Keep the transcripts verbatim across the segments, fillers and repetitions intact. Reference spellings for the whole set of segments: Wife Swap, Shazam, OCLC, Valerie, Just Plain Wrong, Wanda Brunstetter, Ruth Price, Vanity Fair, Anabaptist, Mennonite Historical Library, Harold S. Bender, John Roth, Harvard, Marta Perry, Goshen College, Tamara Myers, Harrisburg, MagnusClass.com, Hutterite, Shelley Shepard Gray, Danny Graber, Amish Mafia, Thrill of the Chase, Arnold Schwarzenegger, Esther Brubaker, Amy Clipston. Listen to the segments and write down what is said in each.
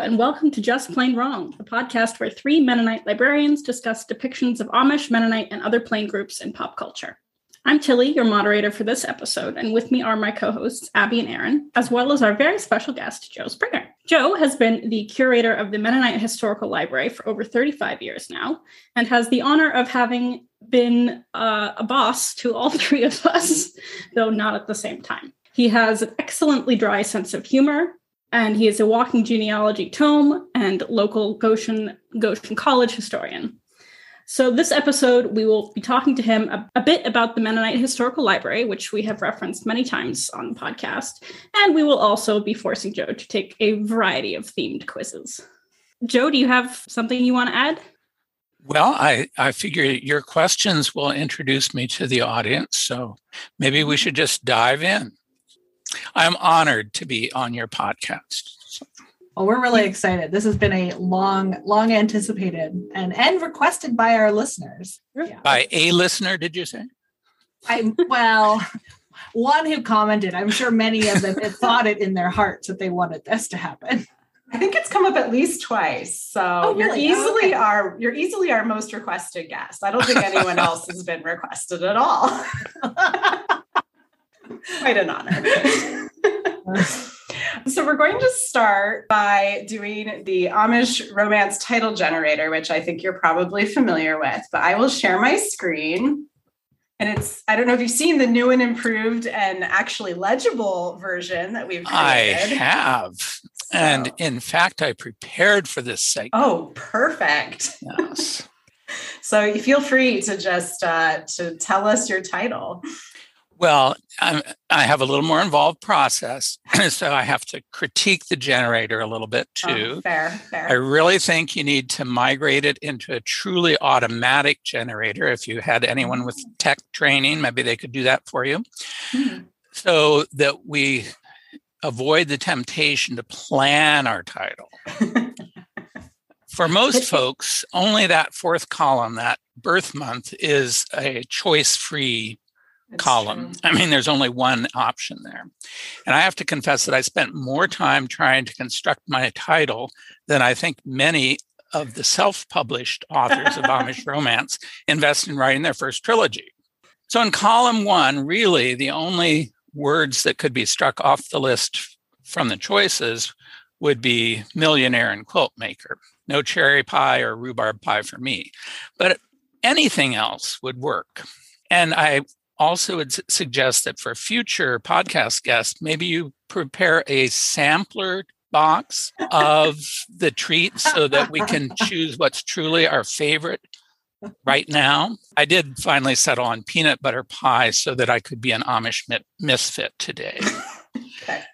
Hello, and welcome to Just Plain Wrong, a podcast where three Mennonite librarians discuss depictions of Amish, Mennonite, and other plain groups in pop culture. I'm Tilly, your moderator for this episode, and with me are my co-hosts, Abby and Aaron, as well as our very special guest, Joe Springer. Joe has been the curator of the Mennonite Historical Library for over thirty-five years now, and has the honor of having been uh, a boss to all three of us, though not at the same time. He has an excellently dry sense of humor, and he is a walking genealogy tome and local Goshen, Goshen College historian. So this episode, we will be talking to him a, a bit about the Mennonite Historical Library, which we have referenced many times on the podcast. And we will also be forcing Joe to take a variety of themed quizzes. Joe, do you have something you want to add? Well, I, I figure your questions will introduce me to the audience, so maybe we should just dive in. I'm honored to be on your podcast. Well, we're really excited. This has been a long, long anticipated and, and requested by our listeners. Yeah. By a listener, did you say? I well, one who commented. I'm sure many of them had thought it in their hearts that they wanted this to happen. I think it's come up at least twice. So oh, really? you're easily oh, okay. our you're easily our most requested guest. I don't think anyone else has been requested at all. Quite an honor. So we're going to start by doing the Amish romance title generator, which I think you're probably familiar with, but I will share my screen. And it's, I don't know if you've seen the new and improved and actually legible version that we've created. I have. So. And in fact, I prepared for this segment. Oh, perfect. Yes. So you feel free to just uh, to tell us your title. Well, I'm, I have a little more involved process, so I have to critique the generator a little bit, too. Oh, fair, fair. I really think you need to migrate it into a truly automatic generator. If you had anyone with tech training, maybe they could do that for you, mm-hmm. so that we avoid the temptation to plan our title. For most folks, only that fourth column, that birth month, is a choice-free That's column. True. I mean, there's only one option there. And I have to confess that I spent more time trying to construct my title than I think many of the self-published authors of Amish romance invest in writing their first trilogy. So in column one, really the only words that could be struck off the list from the choices would be millionaire and quilt maker. No cherry pie or rhubarb pie for me. But anything else would work. And I also would suggest that for future podcast guests, maybe you prepare a sampler box of the treats so that we can choose what's truly our favorite right now. I did finally settle on peanut butter pie so that I could be an Amish mi- misfit today. Okay.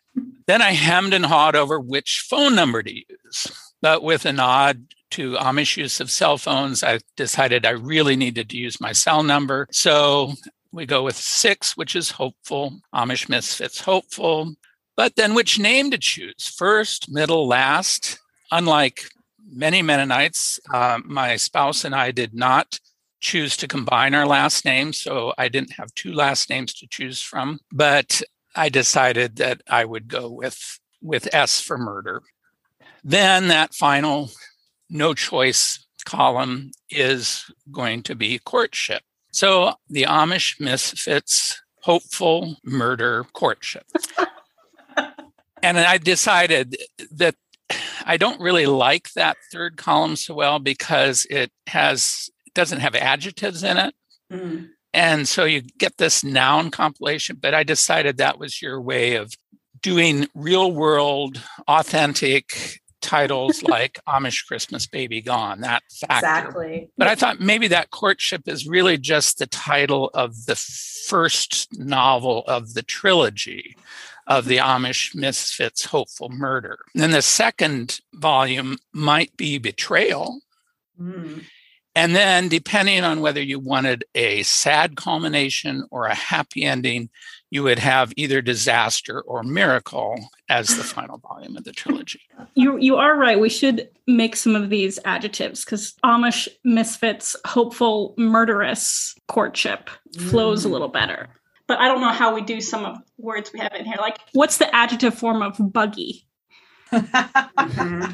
Then I hemmed and hawed over which phone number to use, but with a nod to Amish use of cell phones, I decided I really needed to use my cell number. So we go with six, which is hopeful, Amish misfits hopeful. But then which name to choose? First, middle, last. Unlike many Mennonites, uh, my spouse and I did not choose to combine our last names, so I didn't have two last names to choose from. But I decided that I would go with, with S for murder. Then that final no choice column is going to be courtship. So the Amish misfits, hopeful, murder, courtship. And I decided that I don't really like that third column so well because it has it doesn't have adjectives in it. Mm. And so you get this noun compilation, but I decided that was your way of doing real world, authentic titles like Amish Christmas Baby Gone, that factor. Exactly. But I thought maybe that courtship is really just the title of the first novel of the trilogy of the Amish Misfits Hopeful Murder. And then the second volume might be Betrayal. Mm. And then depending on whether you wanted a sad culmination or a happy ending, you would have either disaster or miracle as the final volume of the trilogy. You you are right. We should make some of these adjectives because Amish misfits, hopeful, murderous courtship flows mm. a little better. But I don't know how we do some of the words we have in here. Like, what's the adjective form of buggy? Mm-hmm.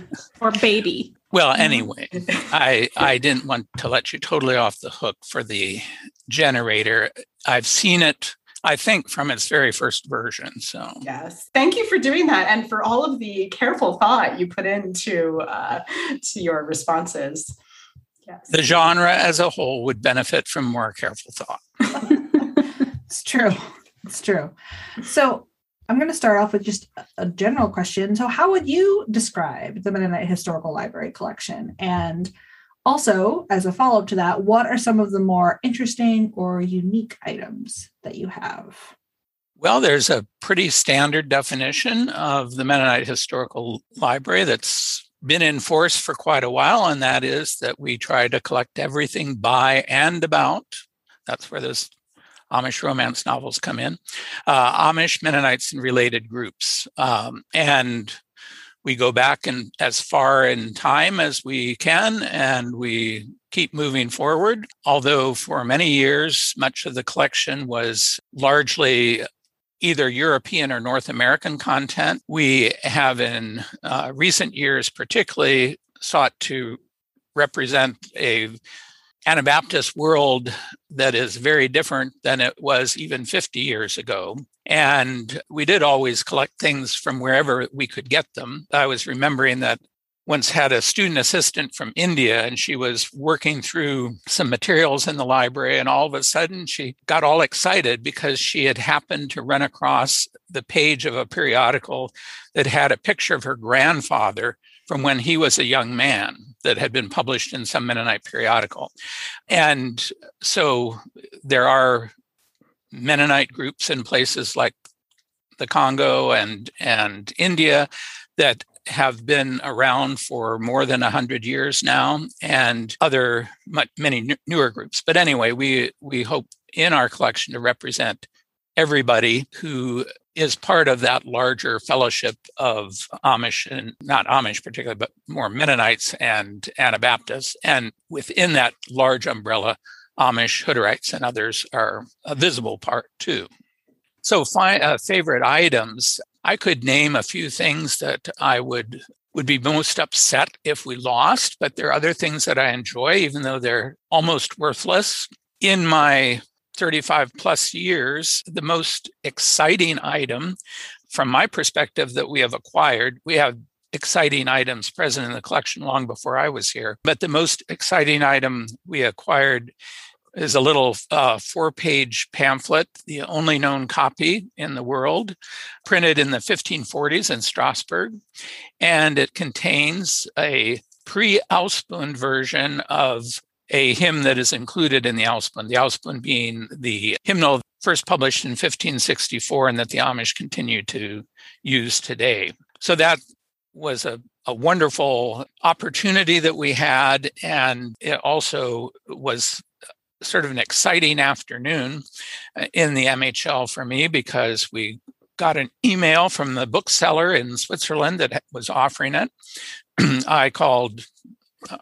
Or baby. Well, anyway, I I didn't want to let you totally off the hook for the generator. I've seen it, I think, from its very first version. So yes, thank you for doing that, and for all of the careful thought you put into uh, to your responses. Yes, the genre as a whole would benefit from more careful thought. It's true. It's true. So I'm going to start off with just a general question. So how would you describe the Mennonite Historical Library collection? And also, as a follow-up to that, what are some of the more interesting or unique items that you have? Well, there's a pretty standard definition of the Mennonite Historical Library that's been in force for quite a while, and that is that we try to collect everything by and about. That's where those Amish romance novels come in, uh, Amish, Mennonites, and related groups. Um, and we go back and as far in time as we can, and we keep moving forward. Although for many years, much of the collection was largely either European or North American content, we have in uh, recent years particularly sought to represent a Anabaptist world that is very different than it was even fifty years ago. And we did always collect things from wherever we could get them. I was remembering that once had a student assistant from India, and she was working through some materials in the library, and all of a sudden she got all excited because she had happened to run across the page of a periodical that had a picture of her grandfather from when he was a young man that had been published in some Mennonite periodical. And so there are Mennonite groups in places like the Congo and, and India that have been around for more than one hundred years now, and other much, many newer groups. But anyway, we we hope in our collection to represent everybody who is part of that larger fellowship of Amish, and not Amish particularly, but more Mennonites and Anabaptists. And within that large umbrella, Amish, Hutterites, and others are a visible part too. So fi- uh, favorite items, I could name a few things that I would would be most upset if we lost, but there are other things that I enjoy, even though they're almost worthless. In my thirty-five plus years, the most exciting item from my perspective that we have acquired, we have exciting items present in the collection long before I was here, but the most exciting item we acquired is a little uh, four-page pamphlet, the only known copy in the world, printed in the fifteen forties in Strasbourg, and it contains a pre-Ausbund version of a hymn that is included in the Ausbund, the Ausbund being the hymnal first published in fifteen sixty-four and that the Amish continue to use today. So that was a, a wonderful opportunity that we had, and it also was sort of an exciting afternoon in the M H L for me because we got an email from the bookseller in Switzerland that was offering it. I called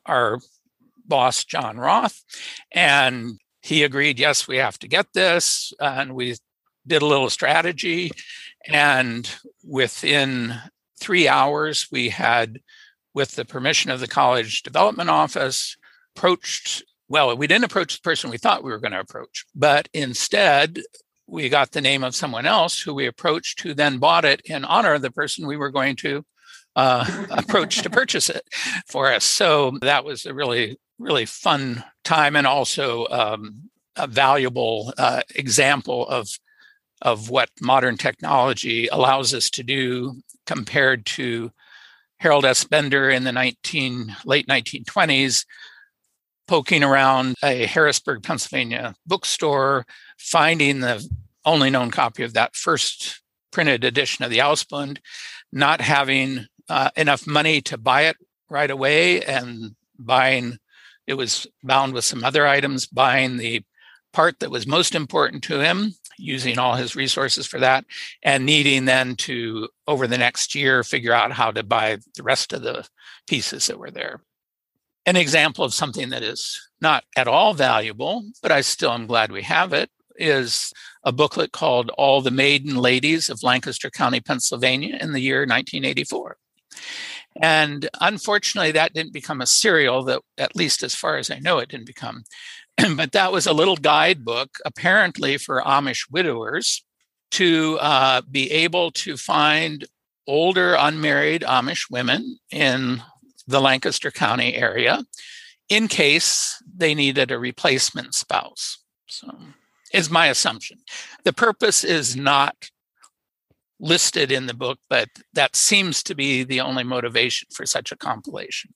our boss, John Roth, and he agreed, yes, we have to get this. And we did a little strategy. And within three hours, we had, with the permission of the college development office, approached, well, we didn't approach the person we thought we were going to approach, but instead we got the name of someone else who we approached, who then bought it in honor of the person we were going to uh, approach to purchase it for us. So that was a really really fun time, and also um, a valuable uh, example of, of what modern technology allows us to do compared to Harold S. Bender in the nineteen, late nineteen twenties, poking around a Harrisburg, Pennsylvania bookstore, finding the only known copy of that first printed edition of the Ausbund, not having uh, enough money to buy it right away, and buying it was bound with some other items, buying the part that was most important to him, using all his resources for that, and needing then to, over the next year, figure out how to buy the rest of the pieces that were there. An example of something that is not at all valuable, but I still am glad we have it, is a booklet called All the Maiden Ladies of Lancaster County, Pennsylvania in the year nineteen eighty-four. And unfortunately, that didn't become a serial, that, at least as far as I know, it didn't become. But that was a little guidebook, apparently for Amish widowers, to uh, be able to find older unmarried Amish women in the Lancaster County area in case they needed a replacement spouse. So is my assumption. The purpose is not listed in the book, but that seems to be the only motivation for such a compilation.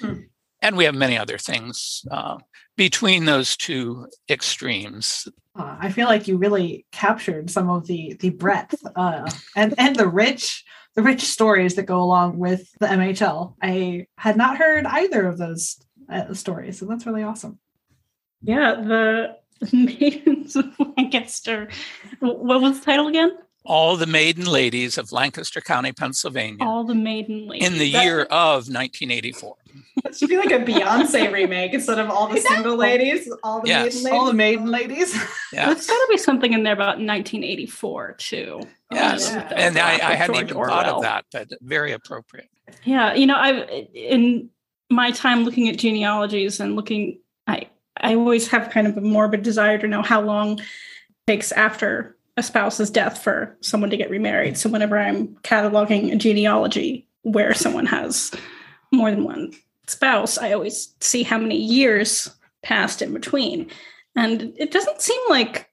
Hmm. And we have many other things uh, between those two extremes. Uh, I feel like you really captured some of the the breadth uh, and and the rich the rich stories that go along with the M H L. I had not heard either of those uh, stories, so that's really awesome. Yeah, the Maidens of Lancaster. What was the title again? All the Maiden Ladies of Lancaster County, Pennsylvania. All the Maiden Ladies. In the that, year of nineteen eighty-four. That should be like a Beyonce remake instead of All the exactly. Single Ladies. All the yes. Maiden Ladies. All the Maiden Ladies. Yes. There's got to be something in there about nineteen eighty-four, too. Yes. Oh, yeah. And I, I hadn't even Orwell. Thought of that, but very appropriate. Yeah. You know, I've in my time looking at genealogies and looking, I, I always have kind of a morbid desire to know how long it takes after a spouse's death for someone to get remarried. So whenever I'm cataloging a genealogy where someone has more than one spouse, I always see how many years passed in between. And it doesn't seem like,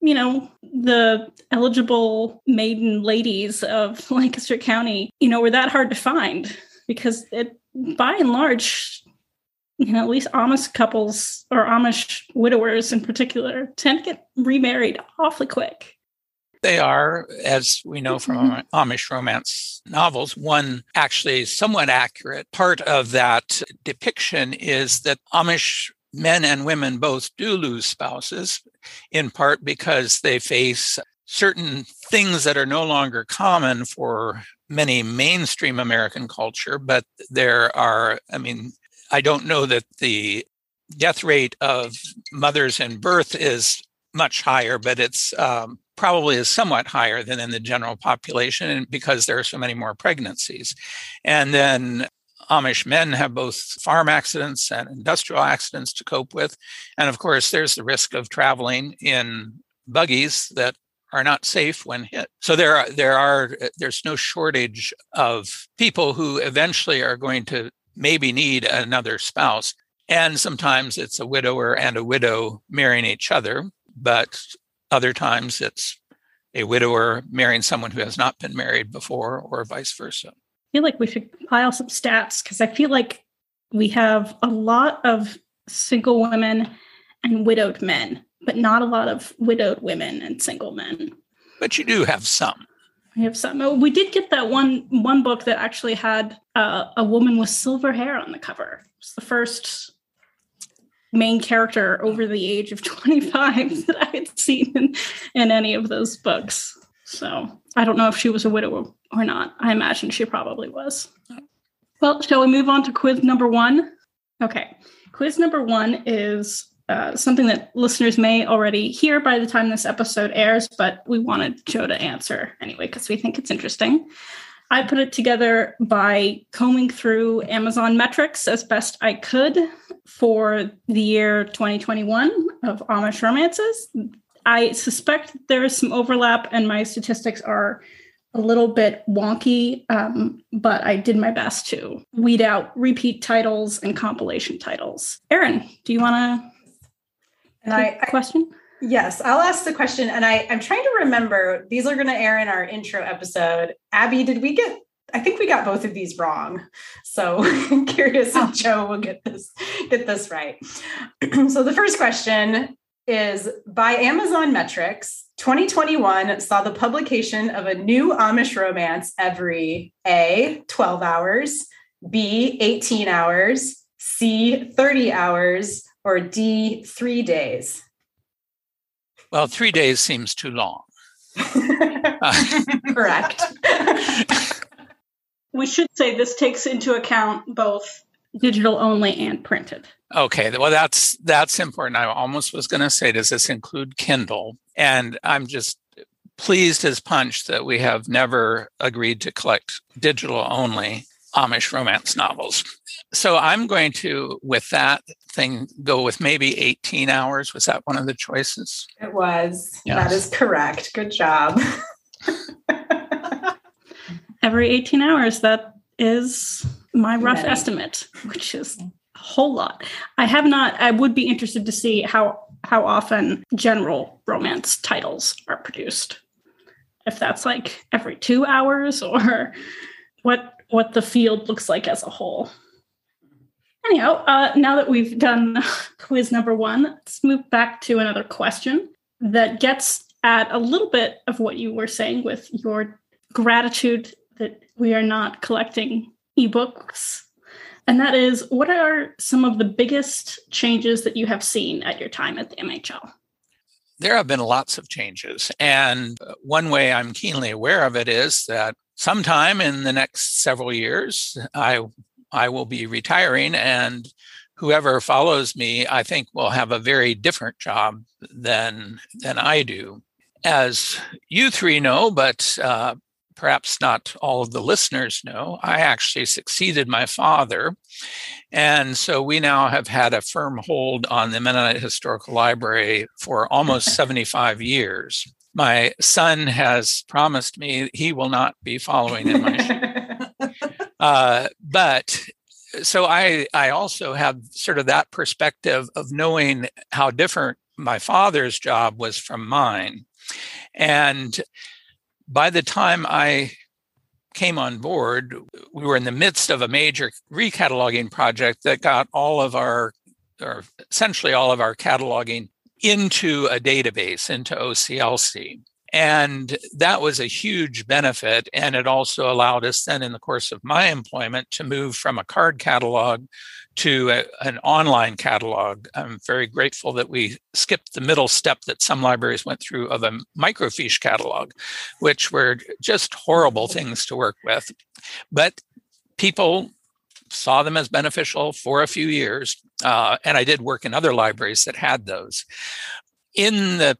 you know, the eligible maiden ladies of Lancaster County, you know, were that hard to find, because it, by and large, you know, at least Amish couples, or Amish widowers in particular, tend to get remarried awfully quick. They are, as we know from Amish romance novels. One actually somewhat accurate part of that depiction is that Amish men and women both do lose spouses, in part because they face certain things that are no longer common for many mainstream American culture. But there are, I mean, I don't know that the death rate of mothers in birth is much higher, but it's um, probably is somewhat higher than in the general population because there are so many more pregnancies. And then Amish men have both farm accidents and industrial accidents to cope with. And of course, there's the risk of traveling in buggies that are not safe when hit. So there are, there are there's no shortage of people who eventually are going to maybe need another spouse. And sometimes it's a widower and a widow marrying each other, but other times it's a widower marrying someone who has not been married before, or vice versa. I feel like we should compile some stats, because I feel like we have a lot of single women and widowed men, but not a lot of widowed women and single men. But you do have some. We have some. We did get that one one book that actually had uh, a woman with silver hair on the cover. It's the first main character over the age of twenty-five that I had seen in, in any of those books. So I don't know if she was a widow or not. I imagine she probably was. Well, shall we move on to quiz number one? Okay. Quiz number one is Uh, something that listeners may already hear by the time this episode airs, but we wanted Joe to answer anyway, because we think it's interesting. I put it together by combing through Amazon metrics as best I could for the year twenty twenty-one of Amish romances. I suspect there is some overlap and my statistics are a little bit wonky, um, but I did my best to weed out repeat titles and compilation titles. Erin, do you want to... And I, I question? Yes, I'll ask the question. And I, I'm trying to remember, these are going to air in our intro episode. Abby, did we get, I think we got both of these wrong. So I'm curious if Joe will get this, get this right. So the first question is, by Amazon metrics, twenty twenty-one saw the publication of a new Amish romance every A, twelve hours, B, eighteen hours, C, thirty hours, or D, three days? Well, three days seems too long. uh. Correct. We should say this takes into account both digital only and printed. Okay, well, that's that's important. I almost was going to say, does this include Kindle? And I'm just pleased as punch that we have never agreed to collect digital-only Amish romance novels. So I'm going to, with that thing, go with maybe eighteen hours. Was that one of the choices? It was. Yes. That is correct. Good job. Every eighteen hours, that is my rough yeah. estimate, which is a whole lot. I have not, I would be interested to see how, how often general romance titles are produced. If that's like every two hours or what what the field looks like as a whole. Anyhow, uh, now that we've done quiz number one, let's move back to another question that gets at a little bit of what you were saying with your gratitude that we are not collecting ebooks. And that is, what are some of the biggest changes that you have seen at your time at the M H L? There have been lots of changes. And one way I'm keenly aware of it is that sometime in the next several years, I I will be retiring, and whoever follows me, I think, will have a very different job than than I do. As you three know, but uh, perhaps not all of the listeners know, I actually succeeded my father. And so we now have had a firm hold on the Mennonite Historical Library for almost seventy-five years. My son has promised me he will not be following in my shoes. Uh, but so I, I also have sort of that perspective of knowing how different my father's job was from mine. And by the time I came on board, we were in the midst of a major recataloging project that got all of our, or essentially all of our cataloging into a database, into O C L C. And that was a huge benefit. And it also allowed us then in the course of my employment to move from a card catalog to a, an online catalog. I'm very grateful that we skipped the middle step that some libraries went through of a microfiche catalog, which were just horrible things to work with. But people saw them as beneficial for a few years. Uh, and I did work in other libraries that had those. In the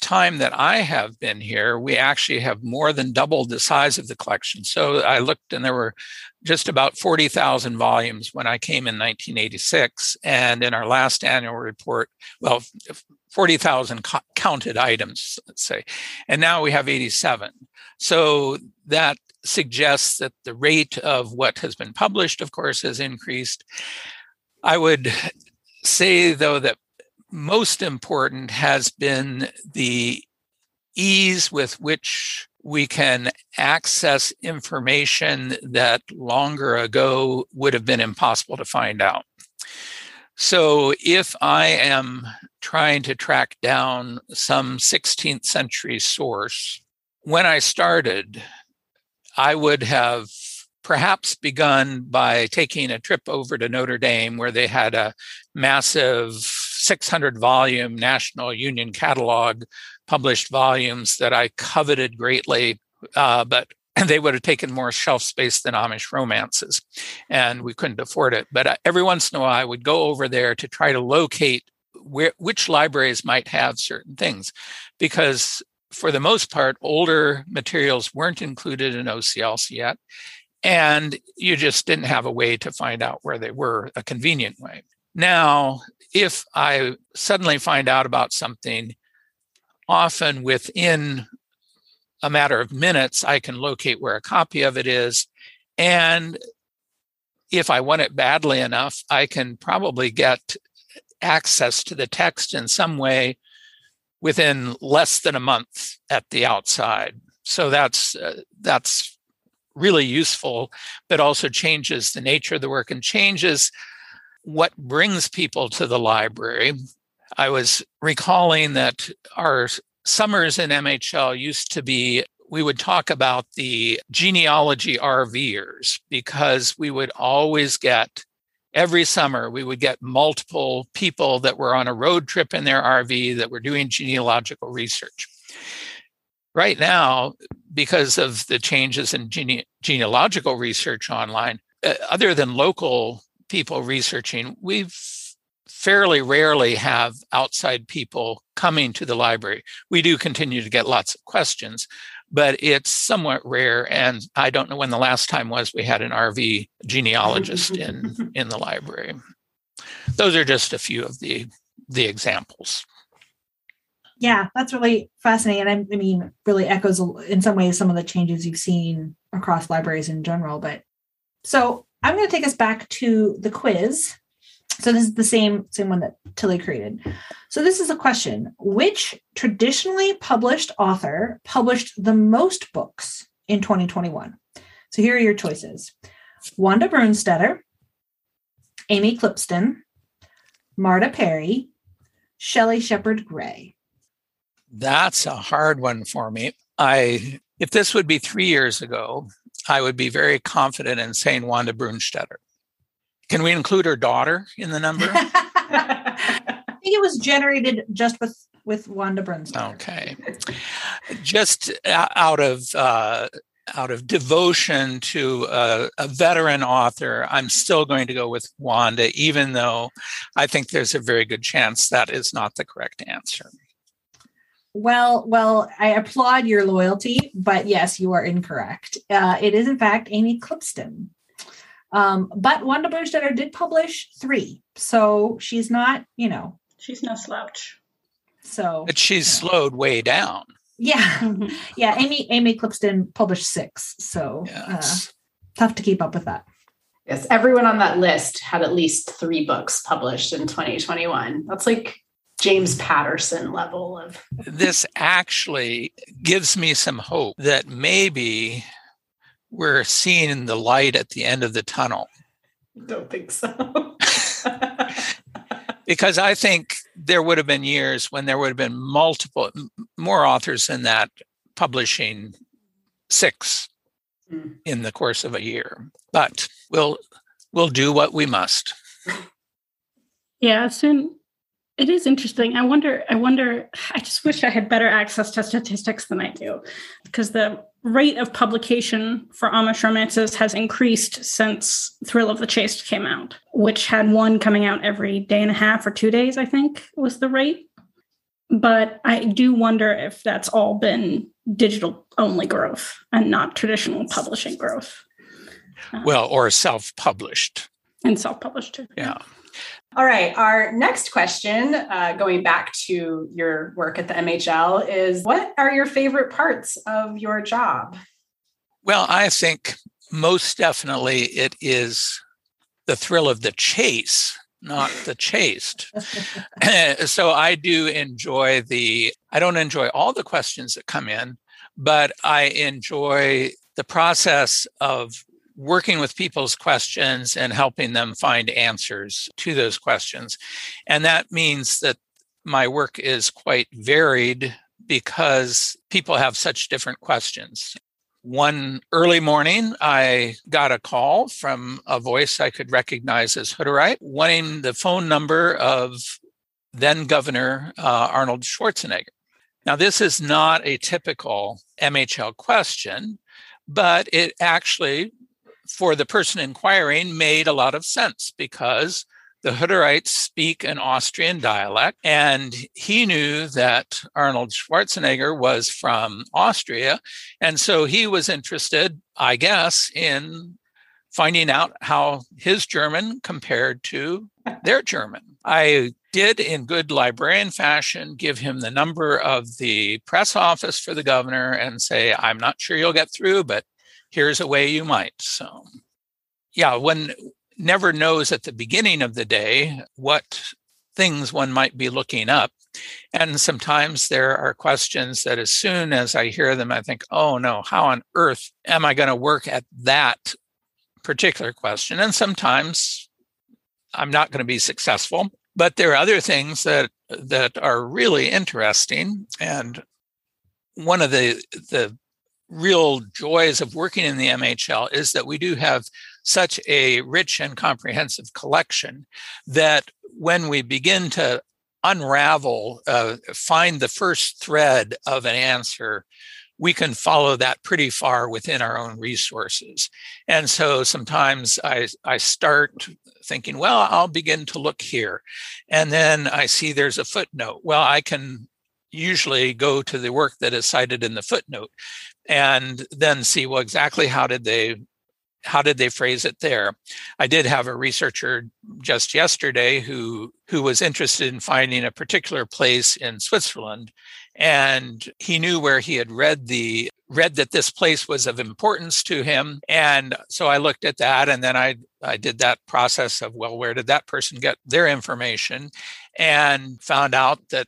time that I have been here, we actually have more than doubled the size of the collection. So I looked and there were just about forty thousand volumes when I came in nineteen eighty-six. And in our last annual report, well, forty thousand co- counted items, let's say. And now we have eighty-seven. So that suggests that the rate of what has been published, of course, has increased. I would say, though, that most important has been the ease with which we can access information that longer ago would have been impossible to find out. So if I am trying to track down some sixteenth century source, when I started, I would have perhaps begun by taking a trip over to Notre Dame, where they had a massive six hundred volume National Union catalog, published volumes that I coveted greatly, uh, but they would have taken more shelf space than Amish romances, and we couldn't afford it. But every once in a while, I would go over there to try to locate where, which libraries might have certain things, because for the most part, older materials weren't included in O C L C yet, and you just didn't have a way to find out where they were, a convenient way. Now, if I suddenly find out about something, often within a matter of minutes, I can locate where a copy of it is. And if I want it badly enough, I can probably get access to the text in some way within less than a month at the outside. So that's uh, that's really useful, but also changes the nature of the work and changes what brings people to the library. I was recalling that our summers in M H L used to be, we would talk about the genealogy RVers, because we would always get, every summer, we would get multiple people that were on a road trip in their R V that were doing genealogical research. Right now, because of the changes in gene- genealogical research online, uh, other than local people researching, we've fairly rarely have outside people coming to the library. We do continue to get lots of questions, but it's somewhat rare. And I don't know when the last time was we had an R V genealogist in, in the library. Those are just a few of the, the examples. Yeah, that's really fascinating. And I mean, really echoes in some ways some of the changes you've seen across libraries in general. But so I'm going to take us back to the quiz. So this is the same, same one that Tilly created. So this is a question. Which traditionally published author published the most books in twenty twenty-one? So here are your choices. Wanda Brunstetter, Amy Clipston, Marta Perry, Shelley Shepard Gray. That's a hard one for me. I, if this would be three years ago, I would be very confident in saying Wanda Brunstetter. Can we include her daughter in the number? I think it was generated just with, with Wanda Brunstetter. Okay. Just out of uh, out of devotion to a, a veteran author, I'm still going to go with Wanda, even though I think there's a very good chance that is not the correct answer. Well, well, I applaud your loyalty, but yes, you are incorrect. Uh, it is, in fact, Amy Clipston. Um, but Wanda Brunstetter did publish three, so she's not, you know. She's no slouch. So, but she's you know. slowed way down. Yeah. yeah, Amy Amy Clipston published six, so yes. uh, tough to keep up with that. Yes, everyone on that list had at least three books published in twenty twenty-one. That's like James Patterson level of. This actually gives me some hope that maybe we're seeing the light at the end of the tunnel. Don't think so. Because I think there would have been years when there would have been multiple, more authors than that publishing six mm. in the course of a year. But we'll we'll do what we must. Yeah, soon. It is interesting. I wonder, I wonder, I just wish I had better access to statistics than I do, because the rate of publication for Amish romances has increased since Thrill of the Chase came out, which had one coming out every day and a half or two days, I think was the rate. But I do wonder if that's all been digital only growth and not traditional publishing growth. Well, or self-published. And self-published too. Yeah. All right. Our next question, uh, going back to your work at the M H L, is what are your favorite parts of your job? Well, I think most definitely it is the thrill of the chase, not the chased. So I do enjoy the, I don't enjoy all the questions that come in, but I enjoy the process of working with people's questions and helping them find answers to those questions. And that means that my work is quite varied because people have such different questions. One early morning, I got a call from a voice I could recognize as Hutterite, wanting the phone number of then Governor uh, Arnold Schwarzenegger. Now, this is not a typical M H L question, but it actually, for the person inquiring, made a lot of sense because the Hutterites speak an Austrian dialect, and he knew that Arnold Schwarzenegger was from Austria, and so he was interested, I guess, in finding out how his German compared to their German. I did, in good librarian fashion, give him the number of the press office for the governor and say, I'm not sure you'll get through, but here's a way you might. So, yeah, one never knows at the beginning of the day what things one might be looking up. And sometimes there are questions that as soon as I hear them, I think, oh no, how on earth am I going to work at that particular question? And sometimes I'm not going to be successful, but there are other things that that are really interesting. And one of the the real joys of working in the M H L is that we do have such a rich and comprehensive collection that when we begin to unravel, uh, find the first thread of an answer, we can follow that pretty far within our own resources. And so sometimes I, I start thinking, well, I'll begin to look here. And then I see there's a footnote. Well, I can usually go to the work that is cited in the footnote and then see, well, exactly how did they How did they phrase it there? I did have a researcher just yesterday who who was interested in finding a particular place in Switzerland, and he knew where he had read the read that this place was of importance to him. And so I looked at that, and then I I did that process of, well, where did that person get their information, and found out that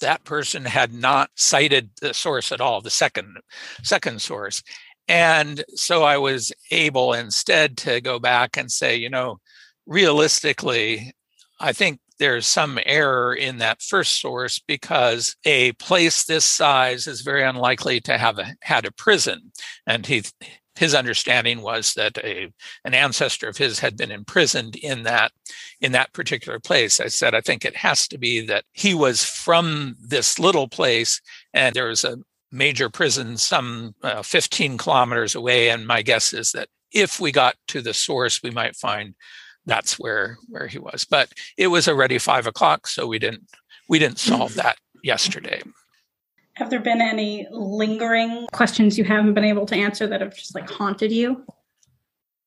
that person had not cited the source at all, the second second source. And so I was able instead to go back and say, you know, realistically, I think there's some error in that first source because a place this size is very unlikely to have a, had a prison. And he, his understanding was that a, an ancestor of his had been imprisoned in that, in that particular place. I said, I think it has to be that he was from this little place and there was a major prison some uh, fifteen kilometers away. And my guess is that if we got to the source, we might find that's where, where he was. But it was already five o'clock, so we didn't we didn't solve that yesterday. Have there been any lingering questions you haven't been able to answer that have just like haunted you?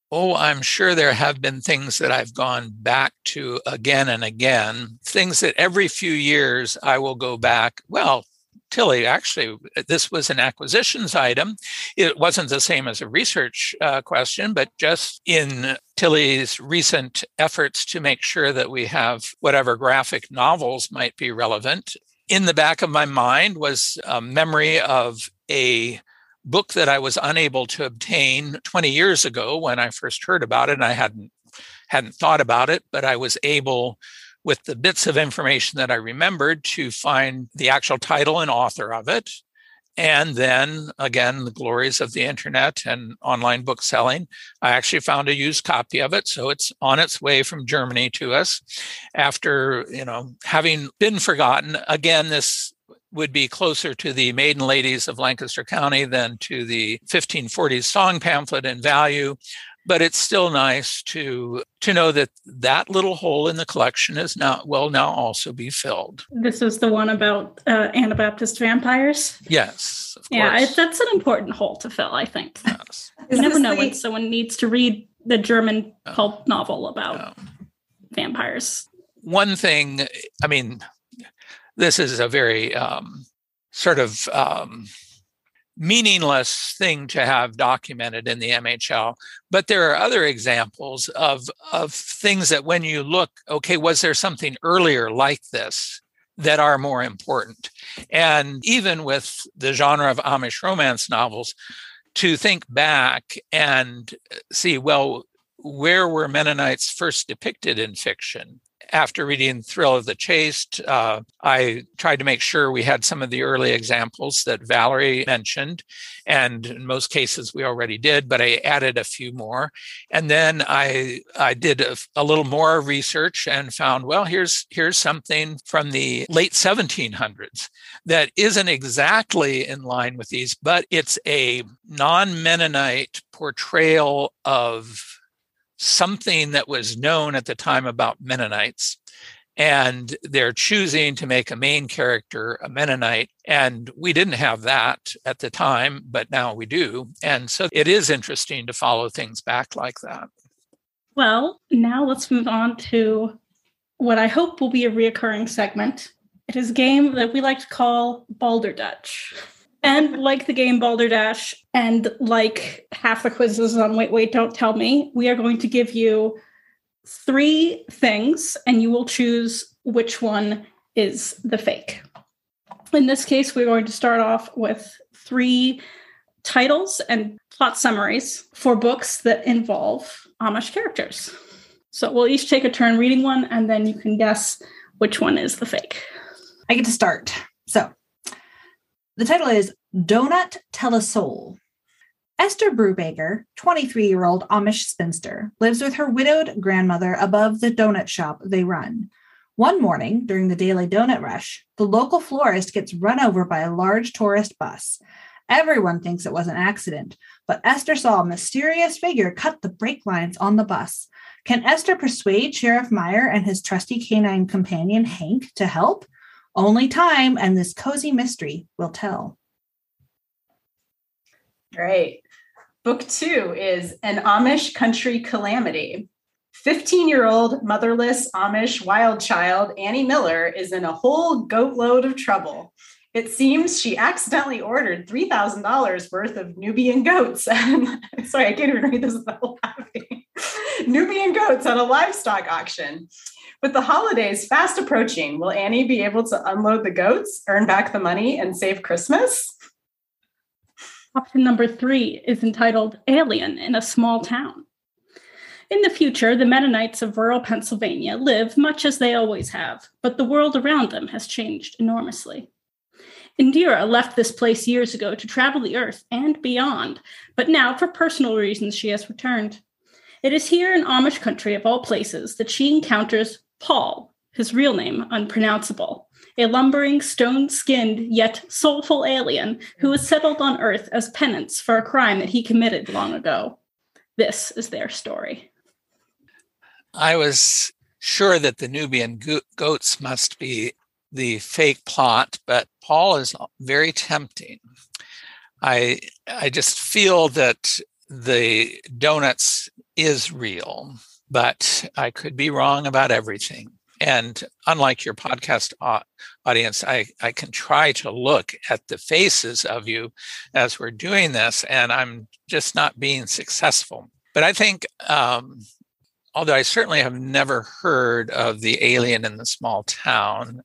Oh, I'm sure there have been things that I've gone back to again and again, things that every few years I will go back, well, Tilly, actually, this was an acquisitions item. It wasn't the same as a research uh, question, but just in Tilly's recent efforts to make sure that we have whatever graphic novels might be relevant, in the back of my mind was a memory of a book that I was unable to obtain twenty years ago when I first heard about it, and I hadn't, hadn't thought about it, but I was able, with the bits of information that I remembered, to find the actual title and author of it. And then, again, the glories of the internet and online book selling, I actually found a used copy of it. So it's on its way from Germany to us after, you know, having been forgotten. Again, this would be closer to the Maiden Ladies of Lancaster County than to the fifteen forties song pamphlet in value. But it's still nice to to know that that little hole in the collection is now will now also be filled. This is the one about uh, Anabaptist vampires? Yes, of course. Yeah, it, that's an important hole to fill, I think. Yes. You never know the... when someone needs to read the German oh. pulp novel about oh. vampires. One thing, I mean, this is a very um, sort of... Um, meaningless thing to have documented in the M H L. But there are other examples of, of things that when you look, okay, was there something earlier like this that are more important? And even with the genre of Amish romance novels, to think back and see, well, where were Mennonites first depicted in fiction? After reading Thrill of the Chase, uh, I tried to make sure we had some of the early examples that Valerie mentioned, and in most cases we already did, but I added a few more. And then I I did a, a little more research and found, well, here's here's something from the late seventeen hundreds that isn't exactly in line with these, but it's a non-Mennonite portrayal of something that was known at the time about Mennonites, and they're choosing to make a main character a Mennonite. And we didn't have that at the time, but now we do. And so it is interesting to follow things back like that. Well, now let's move on to what I hope will be a reoccurring segment. It is a game that we like to call Balderdash. And like the game Balderdash, and like half the quizzes on Wait, Wait, Don't Tell Me, we are going to give you three things, and you will choose which one is the fake. In this case, we're going to start off with three titles and plot summaries for books that involve Amish characters. So we'll each take a turn reading one, and then you can guess which one is the fake. I get to start. So the title is Donut Tell a Soul. Esther Brubaker, twenty-three-year-old Amish spinster, lives with her widowed grandmother above the donut shop they run. One morning, during the daily donut rush, the local florist gets run over by a large tourist bus. Everyone thinks it was an accident, but Esther saw a mysterious figure cut the brake lines on the bus. Can Esther persuade Sheriff Meyer and his trusty canine companion, Hank, to help? Only time and this cozy mystery will tell. Great. Book two is An Amish Country Calamity. fifteen-year-old motherless Amish wild child Annie Miller is in a whole goatload of trouble. It seems she accidentally ordered three thousand dollars worth of Nubian goats. Sorry, I can't even read this without laughing. Nubian goats at a livestock auction. With the holidays fast approaching, will Annie be able to unload the goats, earn back the money, and save Christmas? Option number three is entitled Alien in a Small Town. In the future, the Mennonites of rural Pennsylvania live much as they always have, but the world around them has changed enormously. Indira left this place years ago to travel the earth and beyond, but now, for personal reasons, she has returned. It is here in Amish country, of all places, that she encounters Paul, his real name unpronounceable, a lumbering, stone-skinned, yet soulful alien who has settled on Earth as penance for a crime that he committed long ago. This is their story. I was sure that the Nubian go- goats must be the fake plot, but Paul is very tempting. I I just feel that the donuts is real, but I could be wrong about everything. And unlike your podcast audience, I, I can try to look at the faces of you as we're doing this, and I'm just not being successful. But I think, um, although I certainly have never heard of the alien in the small town,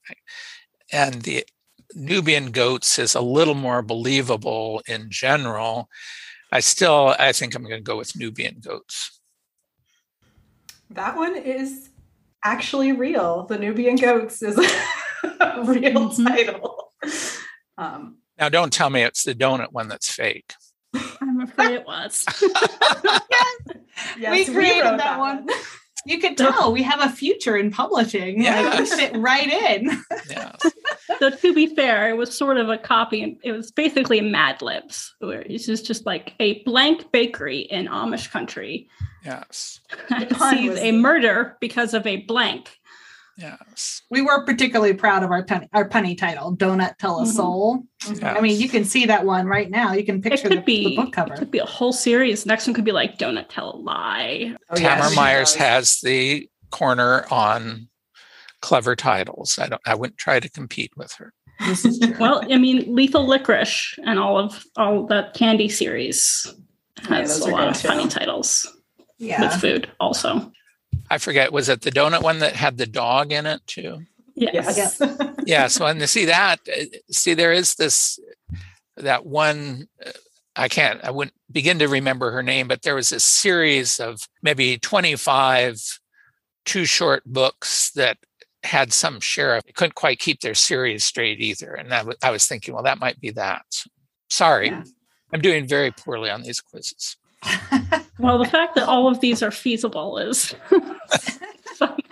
and the Nubian goats is a little more believable in general, I still, I think I'm going to go with Nubian goats. That one is actually real. The Nubian Goats is a real title. Um, now, don't tell me it's the donut one that's fake. I'm afraid it was. yes. Yes, we created we that, that one. one. You could tell we have a future in publishing. Yeah, like, we fit right in. Yes. So to be fair, it was sort of a copy, and it was basically Mad Libs, where it's just, just like a blank bakery in Amish country. Yes. Sees a murder because of a blank. Yes. We were particularly proud of our pun- our punny title, Donut Tell a mm-hmm. Soul. Mm-hmm. Yes. I mean, you can see that one right now. You can picture the, be, the book cover. It could be a whole series. Next one could be like Donut Tell a Lie. Oh, Tamara yes, Myers has the corner on clever titles. I don't I wouldn't try to compete with her. This is true. Well, I mean, Lethal Licorice and all of all the candy series has yeah, a lot of too. funny titles. Yeah. With food also. I forget, was it the donut one that had the dog in it too? Yes. Yes. Yeah, so and to see that, see there is this, that one, I can't, I wouldn't begin to remember her name, but there was this series of maybe twenty-five too short books that had some sheriff. They couldn't quite keep their series straight either. And I, I was thinking, well, that might be that. Sorry, yeah. I'm doing very poorly on these quizzes. Well, the fact that all of these are feasible is something.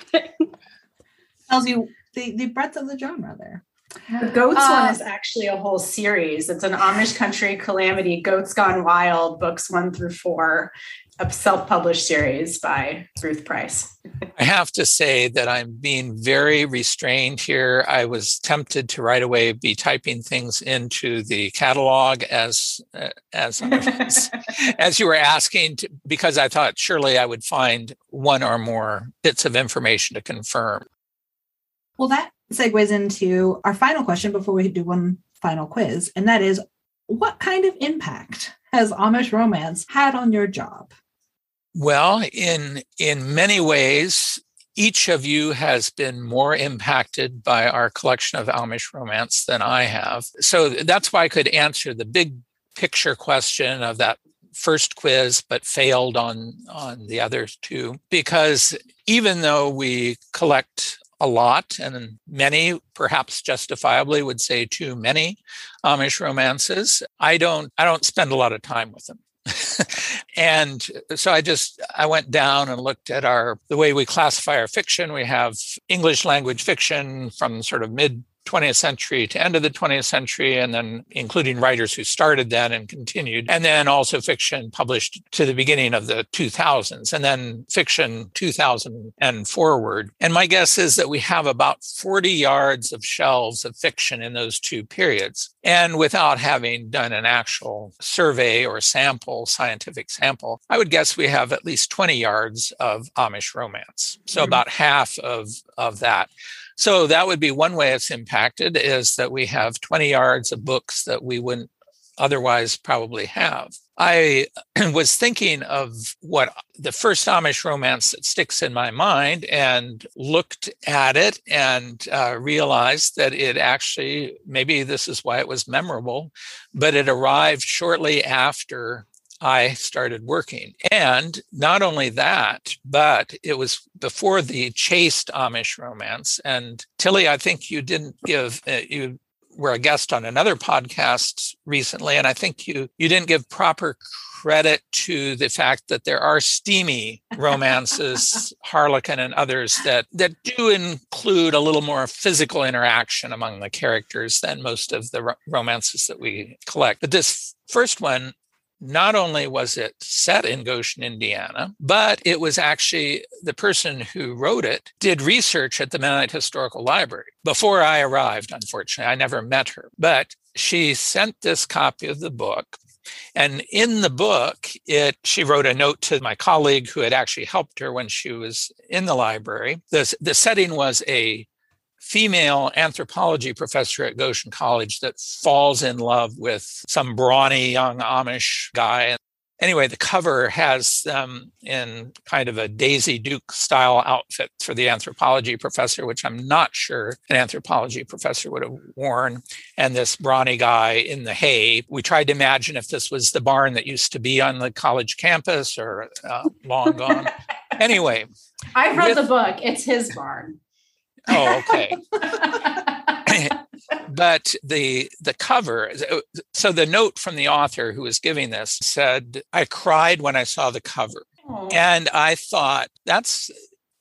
Tells you the, the breadth of the genre there. The Goats uh, one is actually a whole series. It's an Amish Country Calamity, Goats Gone Wild, books one through four, a self-published series by Ruth Price. I have to say that I'm being very restrained here. I was tempted to right away be typing things into the catalog as uh, as, was, as you were asking, to, because I thought surely I would find one or more bits of information to confirm. Well, that segues into our final question before we do one final quiz, and that is, what kind of impact has Amish romance had on your job? Well, in in many ways, each of you has been more impacted by our collection of Amish romance than I have. So that's why I could answer the big picture question of that first quiz, but failed on, on the other two, because even though we collect a lot, and many, perhaps justifiably, would say too many Amish romances, I don't I don't spend a lot of time with them. And so I just, I went down and looked at our, the way we classify our fiction. We have English language fiction from sort of mid twentieth century to end of the twentieth century, and then including writers who started that and continued, and then also fiction published to the beginning of the two thousands, and then fiction two thousand and forward. And my guess is that we have about forty yards of shelves of fiction in those two periods. And without having done an actual survey or sample, scientific sample, I would guess we have at least twenty yards of Amish romance. So about half of, of that. So that would be one way it's impacted, is that we have twenty yards of books that we wouldn't otherwise probably have. I was thinking of what the first Amish romance that sticks in my mind, and looked at it and uh, realized that it actually, maybe this is why it was memorable, but it arrived shortly after I started working. And not only that, but it was before the chaste Amish romance. And Tilly, I think you didn't give, uh, you were a guest on another podcast recently, and I think you you didn't give proper credit to the fact that there are steamy romances, Harlequin and others, that that do include a little more physical interaction among the characters than most of the ro- romances that we collect. But this first one, not only was it set in Goshen, Indiana, but it was actually, the person who wrote it did research at the Mennonite Historical Library before I arrived, unfortunately. I never met her, but she sent this copy of the book. And in the book, it she wrote a note to my colleague who had actually helped her when she was in the library. The, the setting was a female anthropology professor at Goshen College that falls in love with some brawny young Amish guy. Anyway, the cover has them in kind of a Daisy Duke style outfit for the anthropology professor, which I'm not sure an anthropology professor would have worn, and this brawny guy in the hay. We tried to imagine if this was the barn that used to be on the college campus or uh, long gone. Anyway. I read with- the book. It's his barn. Oh, okay. But the the cover, so the note from the author who was giving this said, "I cried when I saw the cover." Aww. And I thought, that's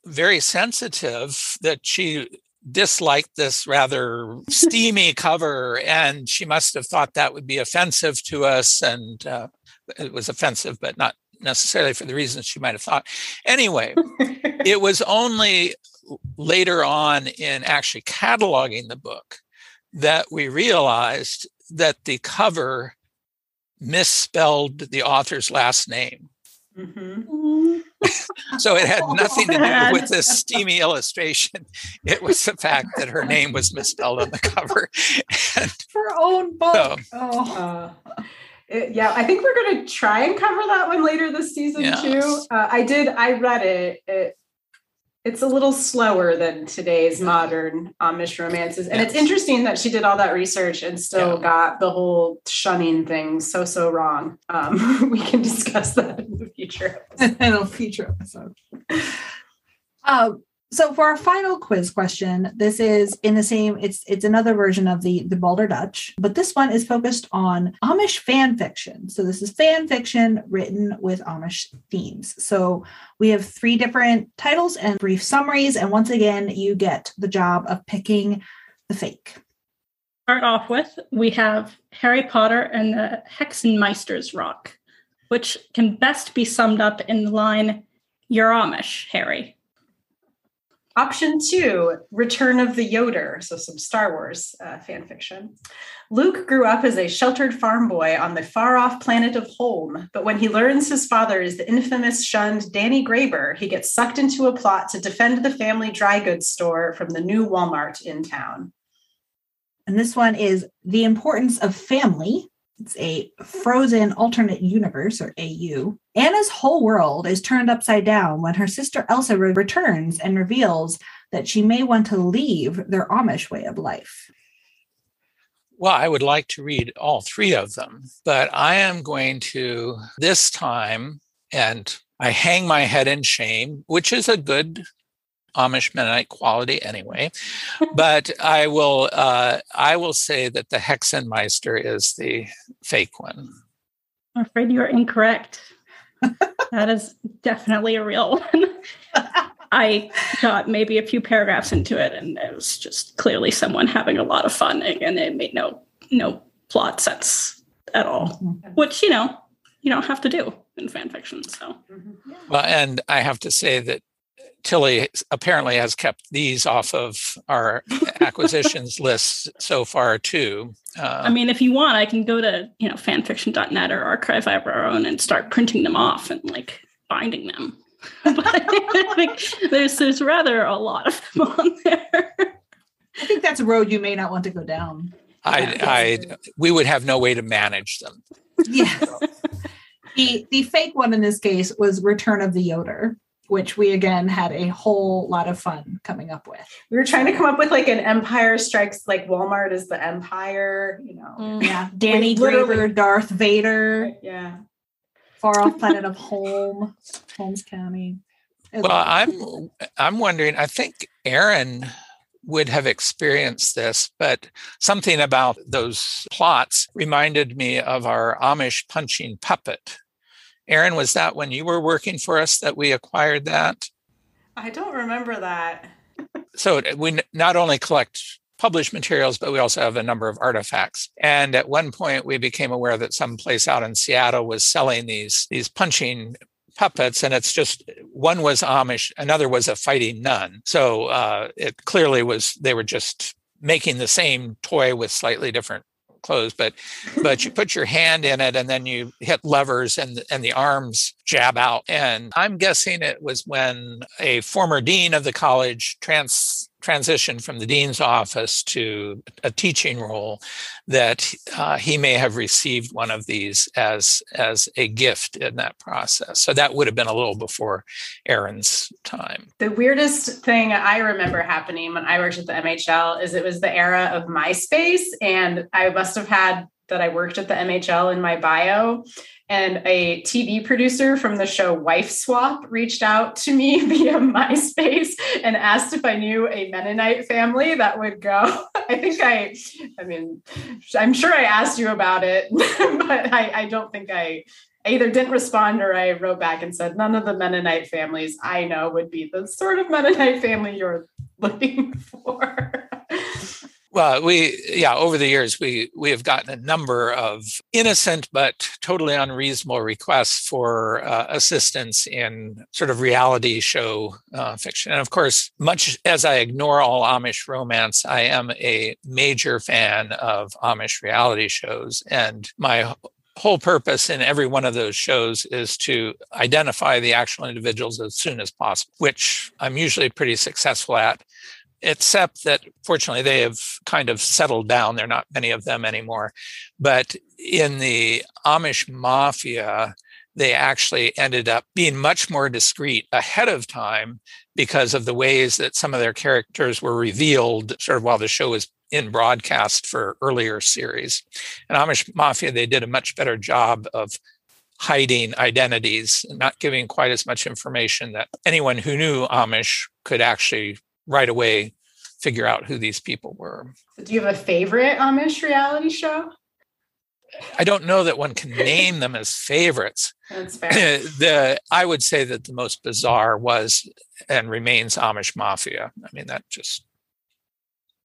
very sensitive that she disliked this rather steamy cover, and she must have thought that would be offensive to us. And uh, it was offensive, but not necessarily for the reasons she might have thought. Anyway, it was only later on in actually cataloging the book that we realized that the cover misspelled the author's last name. Mm-hmm. So it had nothing to do with this steamy illustration. It was the fact that her name was misspelled on the cover. And her own book. So, oh. uh. It, yeah, I think we're going to try and cover that one later this season, yes. too. Uh, I did, I read it. it. It's a little slower than today's modern Amish romances. And yes. It's interesting that she did all that research and still yeah. got the whole shunning thing so, so wrong. Um, we can discuss that in the future episode. in a future episode. Uh, so for our final quiz question, this is in the same, it's it's another version of the, the Boulder Dutch, but this one is focused on Amish fan fiction. So this is fan fiction written with Amish themes. So we have three different titles and brief summaries. And once again, you get the job of picking the fake. Start off with, we have Harry Potter and the Hexenmeister's Rock, which can best be summed up in the line, "You're Amish, Harry." Option two, Return of the Yoder, so some Star Wars uh, fan fiction. Luke grew up as a sheltered farm boy on the far-off planet of Holm, but when he learns his father is the infamous shunned Danny Graber, he gets sucked into a plot to defend the family dry goods store from the new Walmart in town. And this one is The Importance of Family. It's a Frozen alternate universe, or A U. Anna's whole world is turned upside down when her sister Elsa re- returns and reveals that she may want to leave their Amish way of life. Well, I would like to read all three of them, but I am going to this time, and I hang my head in shame, which is a good Amish Mennonite quality anyway, but I will uh, I will say that the Hexenmeister is the fake one. I'm afraid you're incorrect. That is definitely a real one. I got maybe a few paragraphs into it, and it was just clearly someone having a lot of fun, and it made no no plot sense at all, mm-hmm. which, you know, you don't have to do in fan fiction. So, mm-hmm. Well, and I have to say that Tilly apparently has kept these off of our acquisitions list so far too. Uh, I mean, if you want, I can go to, you know, fanfiction dot net or Archive of Our Own and start printing them off and like binding them. But I think there's there's rather a lot of them on there. I think that's a road you may not want to go down. I, I we would have no way to manage them. Yes. the the fake one in this case was Return of the Yoder, which we, again, had a whole lot of fun coming up with. We were trying to come up with like an Empire Strikes, like Walmart is the Empire, you know. Mm. Yeah. Danny Draver, Darth Vader. Yeah. Far Off Planet of Holmes, Holmes County. Well, I'm I'm wondering, I think Aaron would have experienced this, but something about those plots reminded me of our Amish punching puppet. Aaron, was that when you were working for us that we acquired that? I don't remember that. So we not only collect published materials, but we also have a number of artifacts. And at one point, we became aware that some place out in Seattle was selling these, these punching puppets. And it's just, one was Amish, another was a fighting nun. So uh, it clearly was, they were just making the same toy with slightly different clothes, but but you put your hand in it and then you hit levers and and the arms jab out. And I'm guessing it was when a former dean of the college trans transitioned from the dean's office to a teaching role that uh, he may have received one of these as as a gift in that process. So that would have been a little before Aaron's time. The weirdest thing I remember happening when I worked at the M H L is it was the era of MySpace, and I must have had that I worked at the M H L in my bio, and a T V producer from the show Wife Swap reached out to me via MySpace and asked if I knew a Mennonite family that would go. I think I, I mean, I'm sure I asked you about it, but I, I don't think I, I either didn't respond or I wrote back and said, none of the Mennonite families I know would be the sort of Mennonite family you're looking for. Well, we, yeah, over the years, we we have gotten a number of innocent but totally unreasonable requests for uh, assistance in sort of reality show uh, fiction. And of course, much as I ignore all Amish romance, I am a major fan of Amish reality shows. And my whole purpose in every one of those shows is to identify the actual individuals as soon as possible, which I'm usually pretty successful at. Except that, fortunately, they have kind of settled down. There are not many of them anymore. But in the Amish Mafia, they actually ended up being much more discreet ahead of time because of the ways that some of their characters were revealed sort of while the show was in broadcast for earlier series. In Amish Mafia, they did a much better job of hiding identities, not giving quite as much information that anyone who knew Amish could actually right away figure out who these people were. So do you have a favorite Amish reality show? I don't know that one can name them as favorites. That's fair. The, I would say that the most bizarre was and remains Amish Mafia. I mean, that just,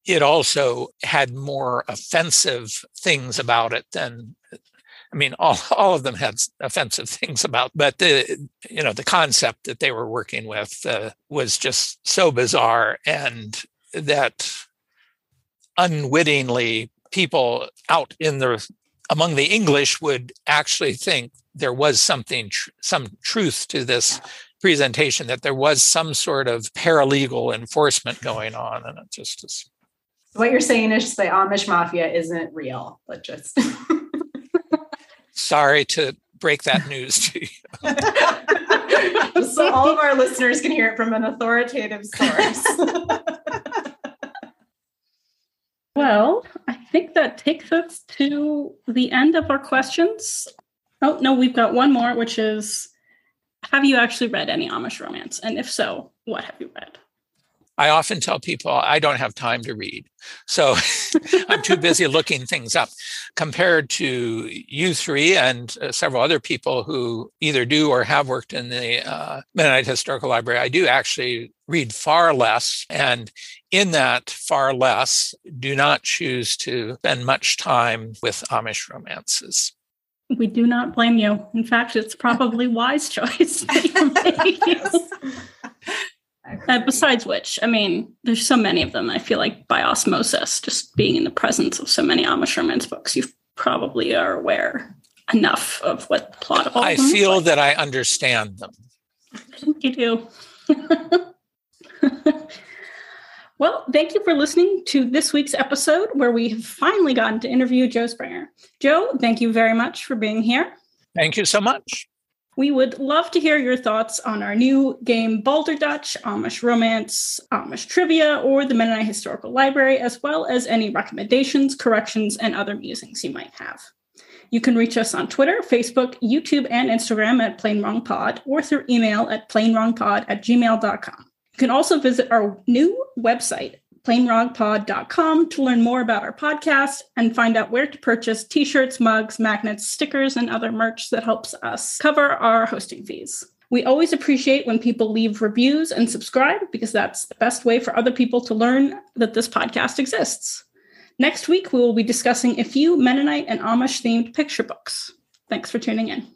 it also had more offensive things about it than, I mean, all, all of them had offensive things about, but the, you know, the concept that they were working with uh, was just so bizarre, and that unwittingly people out in the, among the English would actually think there was something, tr- some truth to this presentation, that there was some sort of paralegal enforcement going on. And it just is. What you're saying is the Amish Mafia isn't real, but just... Sorry to break that news to you. So all of our listeners can hear it from an authoritative source. Well, I think that takes us to the end of our questions. Oh, no, we've got one more, which is, have you actually read any Amish romance? And if so, what have you read? I often tell people I don't have time to read. So I'm too busy looking things up compared to you three and uh, several other people who either do or have worked in the uh, Mennonite Historical Library. I do actually read far less. And in that far less, do not choose to spend much time with Amish romances. We do not blame you. In fact, it's probably wise choice that you're making. Uh, besides which, I mean, there's so many of them. I feel like by osmosis, just being in the presence of so many Amish romance books, you probably are aware enough of what the plot of all I feel like. That I understand them. I think you do. Well, thank you for listening to this week's episode where we have finally gotten to interview Joe Springer. Joe, thank you very much for being here. Thank you so much. We would love to hear your thoughts on our new game, Balderdatch, Amish Romance, Amish Trivia, or the Mennonite Historical Library, as well as any recommendations, corrections, and other musings you might have. You can reach us on Twitter, Facebook, YouTube, and Instagram at Plain Wrong Pod, or through email at plainwrongpod at gmail dot com. You can also visit our new website, plain wrong pod dot com, to learn more about our podcast and find out where to purchase t-shirts, mugs, magnets, stickers, and other merch that helps us cover our hosting fees. We always appreciate when people leave reviews and subscribe because that's the best way for other people to learn that this podcast exists. Next week, we will be discussing a few Mennonite and Amish-themed picture books. Thanks for tuning in.